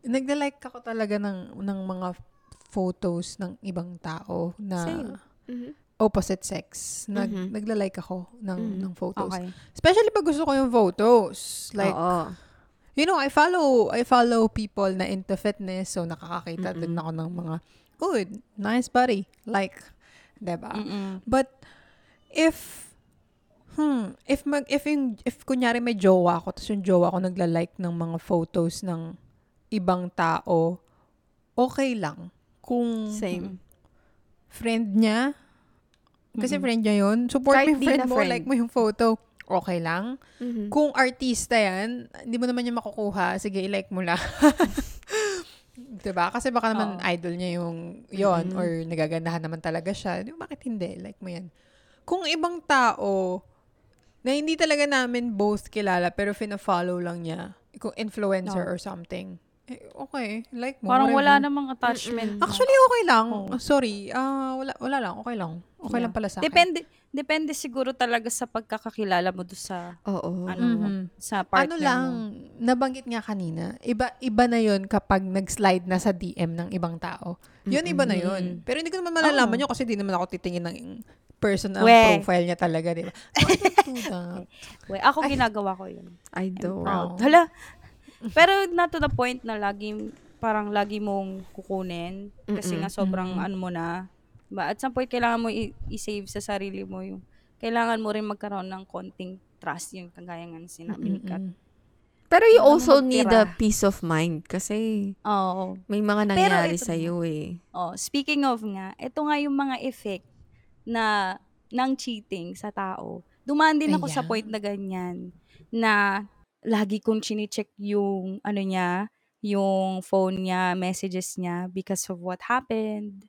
nagda-like ako talaga ng, ng mga photos ng ibang tao na, mm-hmm. opposite sex. Nag, mm-hmm. Nagla-like ako ng, mm-hmm. ng photos. Okay. Especially pag gusto ko yung photos. Like, oo. You know, I follow I follow people na into fitness. So, nakakakita mm-hmm. din ako ng mga, good, nice body. Like, diba? Mm-hmm. But, if, hmm, if, mag, if, yung, if kunyari may jowa ko, tapos yung jowa ko nagla-like ng mga photos ng ibang tao, okay lang. Kung same. Friend niya, kasi mm-hmm. friend niya yun, support kahit mo friend mo, friend. Like mo yung photo, okay lang. Mm-hmm. Kung artista yan, hindi mo naman yung makukuha, sige, i-like mo lang. Diba? Kasi baka naman oh. idol niya yung yon mm-hmm. or nagagandahan naman talaga siya. Bakit hindi? Like mo yan. Kung ibang tao, na hindi talaga namin both kilala, pero fina-follow lang niya, kung influencer no. or something, okay, like mo. Parang wala namang attachment. Actually, okay lang. Oh. Sorry. Uh, wala wala lang. Okay lang. Okay yeah. lang pala sa akin. Depende, depende siguro talaga sa pagkakakilala mo doon sa, oo. Ano, mm-hmm. sa partner ano lang, mo. Nabanggit nga kanina, iba, iba na yun kapag nag-slide na sa D M ng ibang tao. Yun, mm-hmm. iba na yun. Pero hindi ko naman malalaman oh. yun kasi di naman ako titingin ng personal profile niya talaga, di ba? Weh, ako ginagawa ko yun. I don't. Oh. Hala. Pero not to the point na lagi, parang lagi mong kukunin kasi nga sobrang Mm-mm. ano mo na. At some point, kailangan mo i- i-save sa sarili mo yung, kailangan mo rin magkaroon ng konting trust yung kagaya ng sinabi ni Kat. Pero you ano also magtira? Need a peace of mind kasi oh, may mga nangyari ito, sa'yo eh. Oh, speaking of nga, ito nga yung mga effect na ng cheating sa tao. Dumaan din ako Ayan. Sa point na ganyan na lagi kong chine-check yung ano niya, yung phone niya, messages niya because of what happened.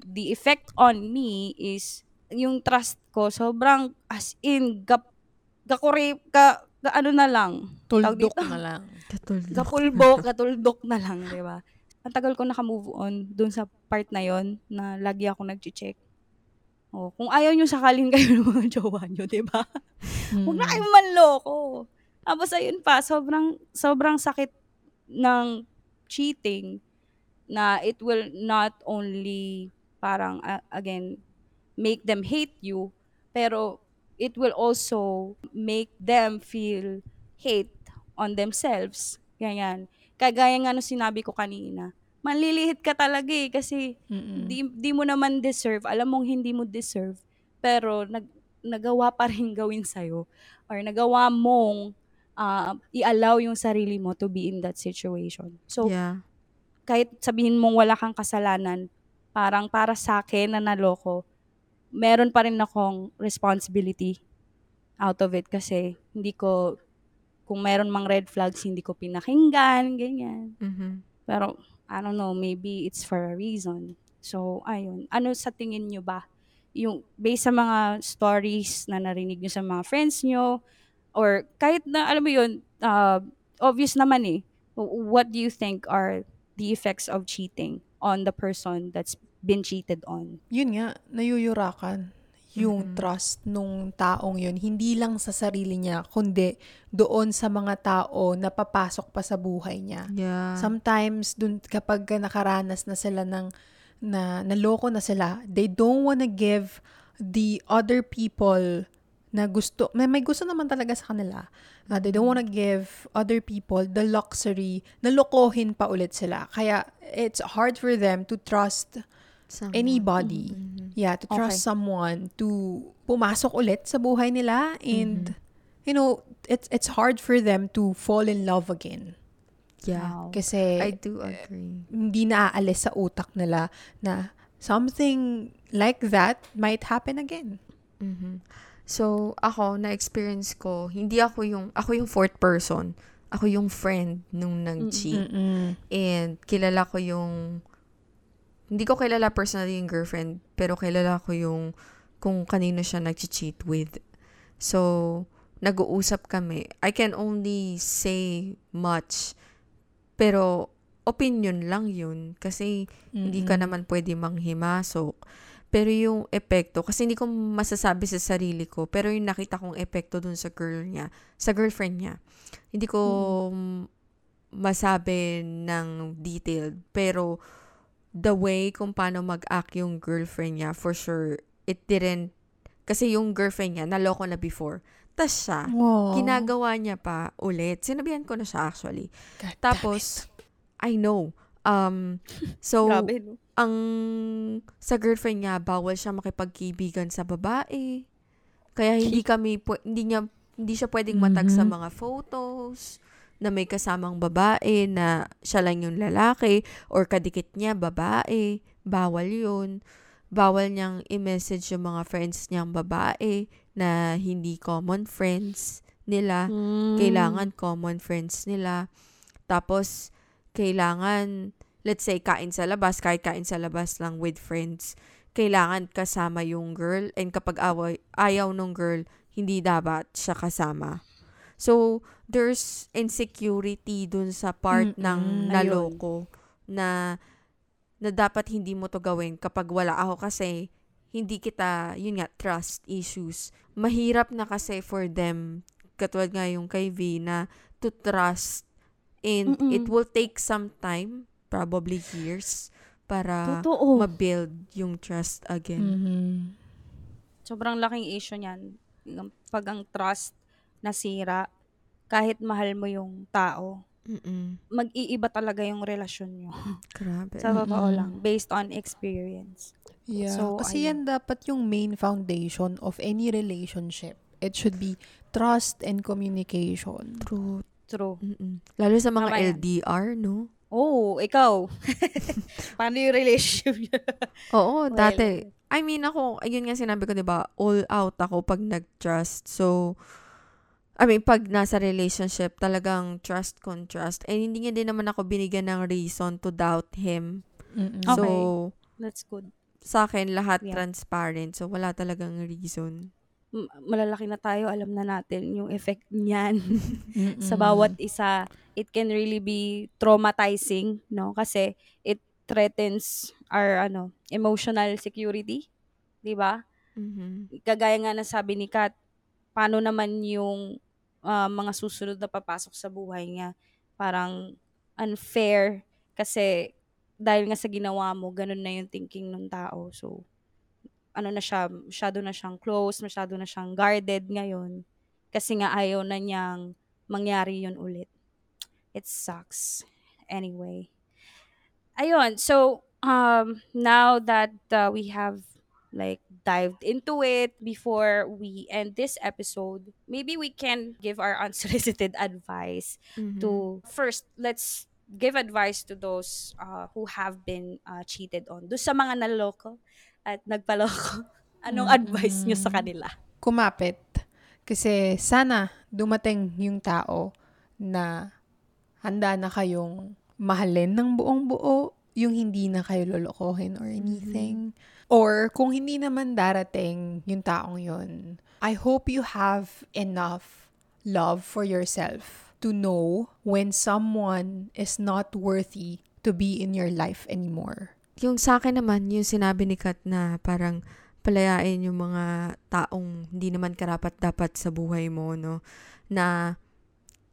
The effect on me is yung trust ko sobrang as in gap gakuri ka, ka ano na lang, tuldok na lang. Katuldok. Gapulbo, katuldok na lang, di ba? Ang tagal ko naka-move on dun sa part na yon na lagi ako nagche-check. Oh, kung ayaw niyo sakalin kayo ng mga jowa niyo, di ba? Mm. Huwag na kayong manloko. Tapos ayun pa, sobrang sobrang sakit ng cheating na it will not only parang uh, again make them hate you, pero it will also make them feel hate on themselves. Ganyan. Kagaya nga nung sinabi ko kanina, manlilihit ka talaga eh kasi di, di mo naman deserve, alam mong hindi mo deserve, pero nag, nagawa pa rin gawin sa'yo or nagawa mong Uh, i-allow yung sarili mo to be in that situation. So, yeah. kahit sabihin mong wala kang kasalanan, parang para sa akin na naloko, meron pa rin akong responsibility out of it kasi hindi ko, kung meron mang red flags, hindi ko pinakinggan, ganyan. Mm-hmm. Pero, I don't know, maybe it's for a reason. So, ayun. Ano sa tingin nyo ba? Yung, based sa mga stories na narinig nyo sa mga friends nyo, or kahit na, alam mo yun, uh, obvious naman eh, what do you think are the effects of cheating on the person that's been cheated on? Yun nga, nayuyurakan yung mm-hmm. trust nung taong yun, hindi lang sa sarili niya, kundi doon sa mga tao na papasok pa sa buhay niya. Yeah. Sometimes, dun, kapag nakaranas na sila ng, na naloko na sila, they don't wanna give the other people na gusto, may, may gusto naman talaga sa kanila. Uh, they don't wanna give other people the luxury na lokohin pa ulit sila. Kaya, it's hard for them to trust someone. Anybody. Mm-hmm. Yeah, to trust okay. someone to pumasok ulit sa buhay nila and, mm-hmm. you know, it's it's hard for them to fall in love again. Yeah. Wow. Kasi, I do agree. Hindi naaalis sa utak nila na something like that might happen again. Mm-hmm. So, ako, na-experience ko, hindi ako yung, ako yung fourth person. Ako yung friend nung nag-cheat. Mm-mm-mm. And, kilala ko yung, hindi ko kilala personally yung girlfriend, pero kilala ko yung, kung kanino siya nag-cheat with. So, nag-uusap kami. I can only say much, pero, opinion lang yun. Kasi, Mm-mm. hindi ka naman pwede manghimasok. Pero yung epekto, kasi hindi ko masasabi sa sarili ko, pero yung nakita kong epekto dun sa girl niya, sa girlfriend niya, hindi ko hmm. masabi ng detail. Pero the way kung paano mag-act yung girlfriend niya, for sure, it didn't, kasi yung girlfriend niya, naloko na before. Tas siya, wow. ginagawa niya pa ulit. Sinabihan ko na siya actually. God, tapos, I know. Um, so, ang sa girlfriend niya, bawal siya makipagkaibigan sa babae. Kaya hindi kami, hindi niya, hindi siya pwedeng matag mm-hmm. sa mga photos na may kasamang babae na siya lang yung lalaki or kadikit niya babae. Bawal yun. Bawal niyang i-message yung mga friends niyang babae na hindi common friends nila. Mm. Kailangan common friends nila. Tapos, kailangan, let's say, kain sa labas, kahit kain sa labas lang with friends, kailangan kasama yung girl, and kapag aw- ayaw nung girl, hindi dapat siya kasama. So, there's insecurity dun sa part Mm-mm. ng naloko Ayun. na na dapat hindi mo to gawin kapag wala ako kasi hindi kita, yun nga, trust issues. Mahirap na kasi for them, katulad nga yung kay V, na to trust and Mm-mm. it will take some time, probably years, para Totoo. ma-build yung trust again. Mm-hmm. Sobrang laking issue niyan. Pag ang trust nasira, kahit mahal mo yung tao, Mm-mm. mag-iiba talaga yung relasyon nyo. Grabe. Sa totoo mm-hmm. lang. Based on experience. Yeah. So, kasi ayan. yan dapat yung main foundation of any relationship. It should be trust and communication. True. True. Mm-mm. Lalo sa mga Tama L D R, yan. no? Oo, oh, ikaw. Paano yung relationship niya? Oo, well, dati. I mean, ako, ayun nga sinabi ko, diba, all out ako pag nag-trust. So, I mean, pag nasa relationship, talagang trust contrast. And hindi niya din naman ako binigyan ng reason to doubt him. Mm-mm. So, okay. That's good. Sa akin, lahat yeah. transparent. So, wala talagang reason. M- malalaki na tayo. Alam na natin yung effect niyan sa bawat isa. It can really be traumatizing, no? Kasi it threatens our ano emotional security. Diba? Mm-hmm. Kagaya nga na sabi ni Kat, paano naman yung Uh, mga susunod na papasok sa buhay niya, parang unfair kasi dahil nga sa ginawa mo, ganun na yung thinking ng tao. So, ano na siya, masyado na siyang close, masyado na siyang guarded ngayon kasi nga ayaw na niyang mangyari yun ulit. It sucks. Anyway. Ayun, so, um, now that uh, we have like dived into it before we end this episode, maybe we can give our unsolicited advice mm-hmm. to first let's give advice to those uh, who have been uh, cheated on. Do sa mga naloko at nagpaloko, anong mm-hmm. advice nyo sa kanila? Kumapit, kasi sana dumating yung tao na handa na kayong mahalin ng buong buo, yung hindi na kayo lolokohin or anything. Mm-hmm. Or kung hindi naman darating yung taong yun, I hope you have enough love for yourself to know when someone is not worthy to be in your life anymore. Yung sa akin naman, yung sinabi ni Kat na parang palayain yung mga taong hindi naman karapat-dapat sa buhay mo, no? Na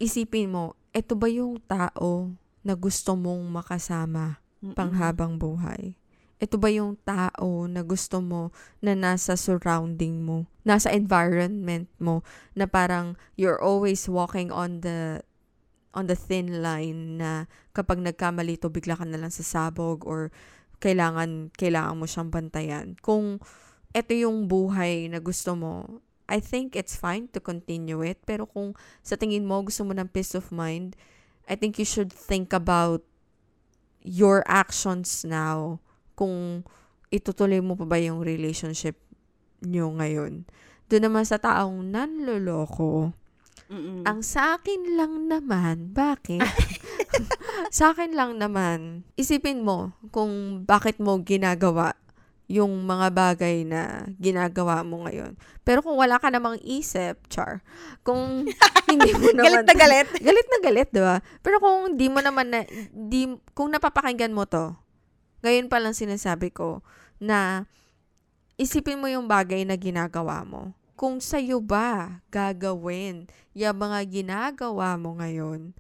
isipin mo, eto ba yung tao na gusto mong makasama Mm-mm. panghabang buhay? Ito ba yung tao na gusto mo na nasa surrounding mo, nasa environment mo, na parang you're always walking on the on the thin line na kapag nagkamali to bigla ka na lang sasabog or kailangan kailangan mo siyang bantayan. Kung ito yung buhay na gusto mo, I think it's fine to continue it. Pero kung sa tingin mo gusto mo ng peace of mind, I think you should think about your actions now. Kung itutuloy mo pa ba yung relationship nyo ngayon. Doon naman sa taong nanloloko, Mm-mm. ang sa akin lang naman, bakit? Sa akin lang naman, isipin mo kung bakit mo ginagawa yung mga bagay na ginagawa mo ngayon. Pero kung wala ka namang isip, char, kung hindi mo naman... galit na galit? Galit na galit, diba? Pero kung di mo naman na... Di, kung napapakinggan mo to, ngayon pa lang sinasabi ko na isipin mo yung bagay na ginagawa mo. Kung sa'yo ba gagawin yung mga ginagawa mo ngayon,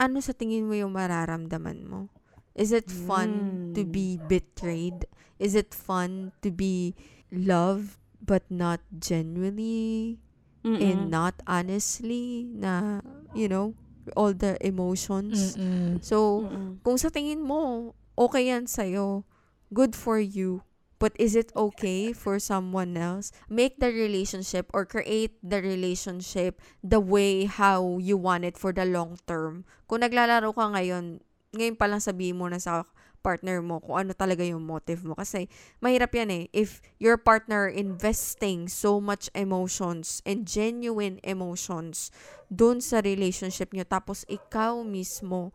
ano sa tingin mo yung mararamdaman mo? Is it fun mm. to be betrayed? Is it fun to be loved but not genuinely Mm-mm. and not honestly na, you know, all the emotions? Mm-mm. So, Mm-mm. kung sa tingin mo, okay yan sa'yo, good for you, but is it okay for someone else? Make the relationship or create the relationship the way how you want it for the long term. Kung naglalaro ka ngayon, ngayon pa lang sabihin mo na sa partner mo kung ano talaga yung motive mo. Kasi mahirap yan eh. If your partner investing so much emotions and genuine emotions dun sa relationship nyo, tapos ikaw mismo,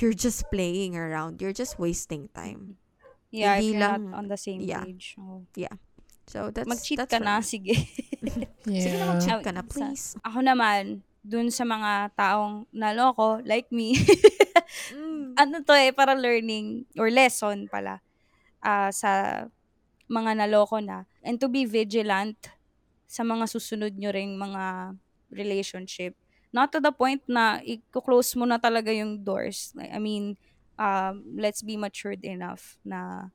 you're just playing around. You're just wasting time. Yeah, if you're not on the same yeah. page. Oh. Yeah. So, that's... Mag-cheat that's ka na, sige. yeah. Sige na, mag-cheat ka na, please. Ako naman, dun sa mga taong naloko, like me, mm. ano to eh, para learning or lesson pala uh, sa mga naloko na. And to be vigilant sa mga susunod nyo ring mga relationship. Not to the point na i-close mo na talaga yung doors. I mean... Um, let's be matured enough na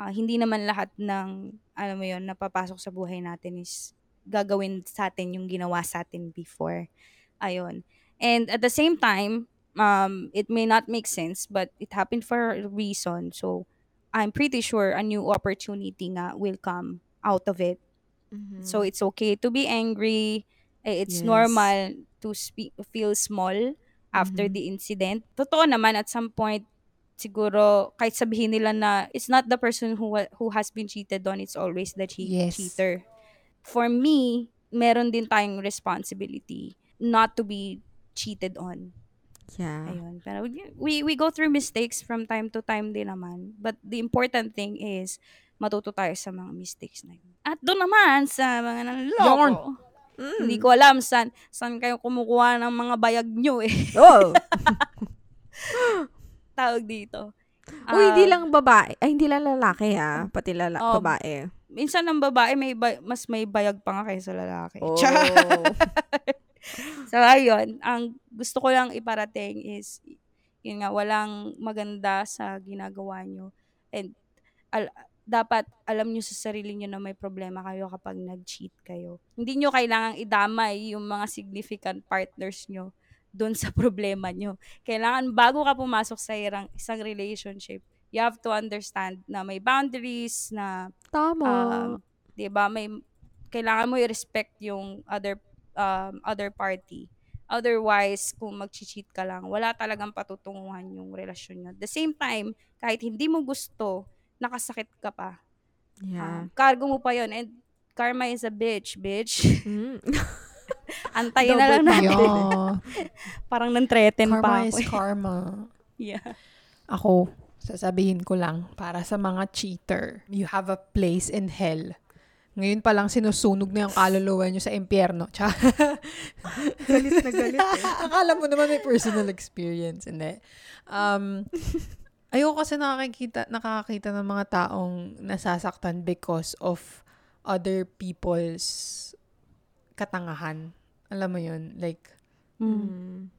uh, hindi naman lahat ng, alam mo yun, napapasok sa buhay natin is gagawin sa atin yung ginawa sa atin before. Ayun. And at the same time, um, it may not make sense, but it happened for a reason. So, I'm pretty sure a new opportunity nga will come out of it. Mm-hmm. So, it's okay to be angry. It's yes. normal to spe- feel small after mm-hmm. the incident. Totoo naman at some point, siguro kahit sabihin nila na it's not the person who who has been cheated on, it's always the che- yes. cheater. For me, meron din tayong responsibility not to be cheated on. Yeah. Ayun. Pero we we go through mistakes from time to time din naman, but the important thing is matuto tayo sa mga mistakes na yun. At doon naman sa mga nanloko. Mm. Hindi ko alam saan saan kayo kumukuha ng mga bayag nyo eh. Oh. Tawag dito. Uy, um, hindi lang babae. Ay, hindi lang lalaki ha. Pati lala- oh, babae. Minsan ng babae, may ba- mas may bayag pa nga kaysa lalaki. Oh. So, ayun. Ang gusto ko lang iparating is, yun nga, walang maganda sa ginagawa nyo. And, al- dapat alam nyo sa sarili nyo na may problema kayo kapag nag-cheat kayo. Hindi nyo kailangang idamay yung mga significant partners nyo doon sa problema nyo. Kailangan bago ka pumasok sa irang, isang relationship, you have to understand na may boundaries, na tama. Uh, diba, may, kailangan mo i-respect yung other, um, other party. Otherwise, kung mag-cheat ka lang, wala talagang patutunguhan yung relasyon nyo. At the same time, kahit hindi mo gusto, nakasakit ka pa. Yeah. Uh, cargo mo pa yun. And karma is a bitch, bitch. Mm. Antayin na lang natin. Parang nantreten pa ako. Karma is karma. Yeah. Ako, sasabihin ko lang, para sa mga cheater, you have a place in hell. Ngayon pa lang sinusunog na yung kaluluwa nyo sa impyerno. Galit na galit. Eh. Akala mo naman may personal experience. Hindi. Um... Ayoko kasi nakakita, nakakakita ng mga taong nasasaktan because of other people's katangahan. Alam mo yun? Like, mm.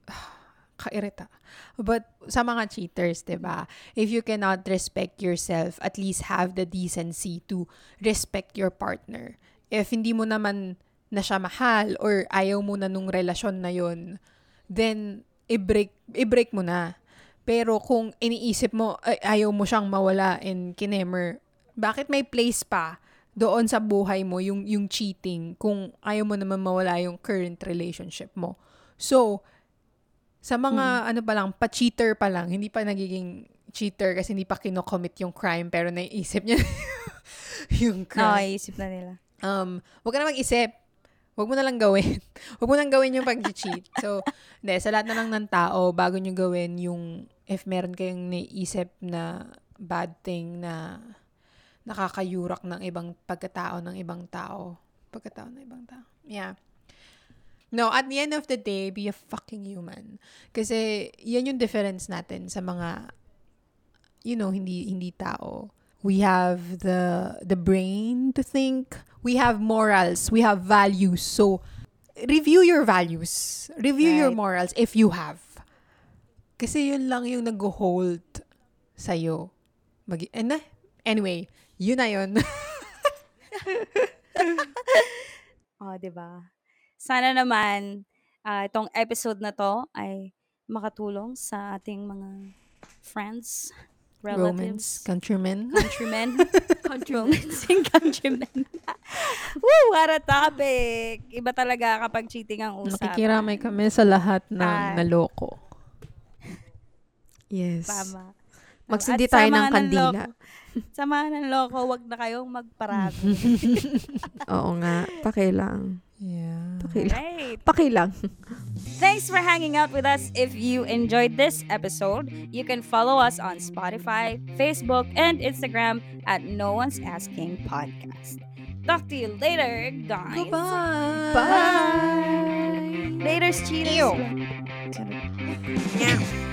kairita. But sa mga cheaters, diba? If you cannot respect yourself, at least have the decency to respect your partner. If hindi mo naman na siya mahal or ayaw mo na nung relasyon na yun, then i-break, i-break mo na. Pero kung iniisip mo, ay, ayaw mo siyang mawala and kinemer, bakit may place pa doon sa buhay mo yung, yung cheating kung ayaw mo naman mawala yung current relationship mo? So, sa mga hmm. ano pa lang, pa-cheater pa lang, hindi pa nagiging cheater kasi hindi pa kinocommit yung crime pero naiisip niya yung crime. Naiisip na nila. Um, huwag ka na mag-isip. Huwag mo na lang gawin. Huwag mo nang gawin yung pag-cheat. So, hindi, sa lahat na lang ng tao, bago nyo gawin yung, if meron kayong naiisip na bad thing na nakakayurak ng ibang pagkatao ng ibang tao. Pagkatao ng ibang tao. Yeah. No, at the end of the day, be a fucking human. Kasi, yan yung difference natin sa mga, you know, hindi hindi tao. We have the the brain to think. We have morals. We have values. So, review your values. Review right. your morals if you have. Kasi yun lang yung nag-hold sa'yo. Mag- and, uh, anyway, Yun na yun. Oh, diba? Sana naman uh, itong episode na to ay makatulong sa ating mga friends, relatives, Romans, countrymen. Countrymen. countrymen. countrymen. Woo, what a topic! Iba talaga kapag cheating ang usapan. Nakikiramay kami sa lahat ng uh, naloko. Yes. Tama. Magsindi at tayo ng kandila. Samahan ng loko, wag na kayong magparado. Oo nga, pakilang. Yeah. Pakilang. Right. Pakilang. Thanks for hanging out with us. If you enjoyed this episode, you can follow us on Spotify, Facebook, and Instagram at No One's Asking Podcast. Talk to you later, guys. Goodbye. Bye. Later's cheaters. Meow.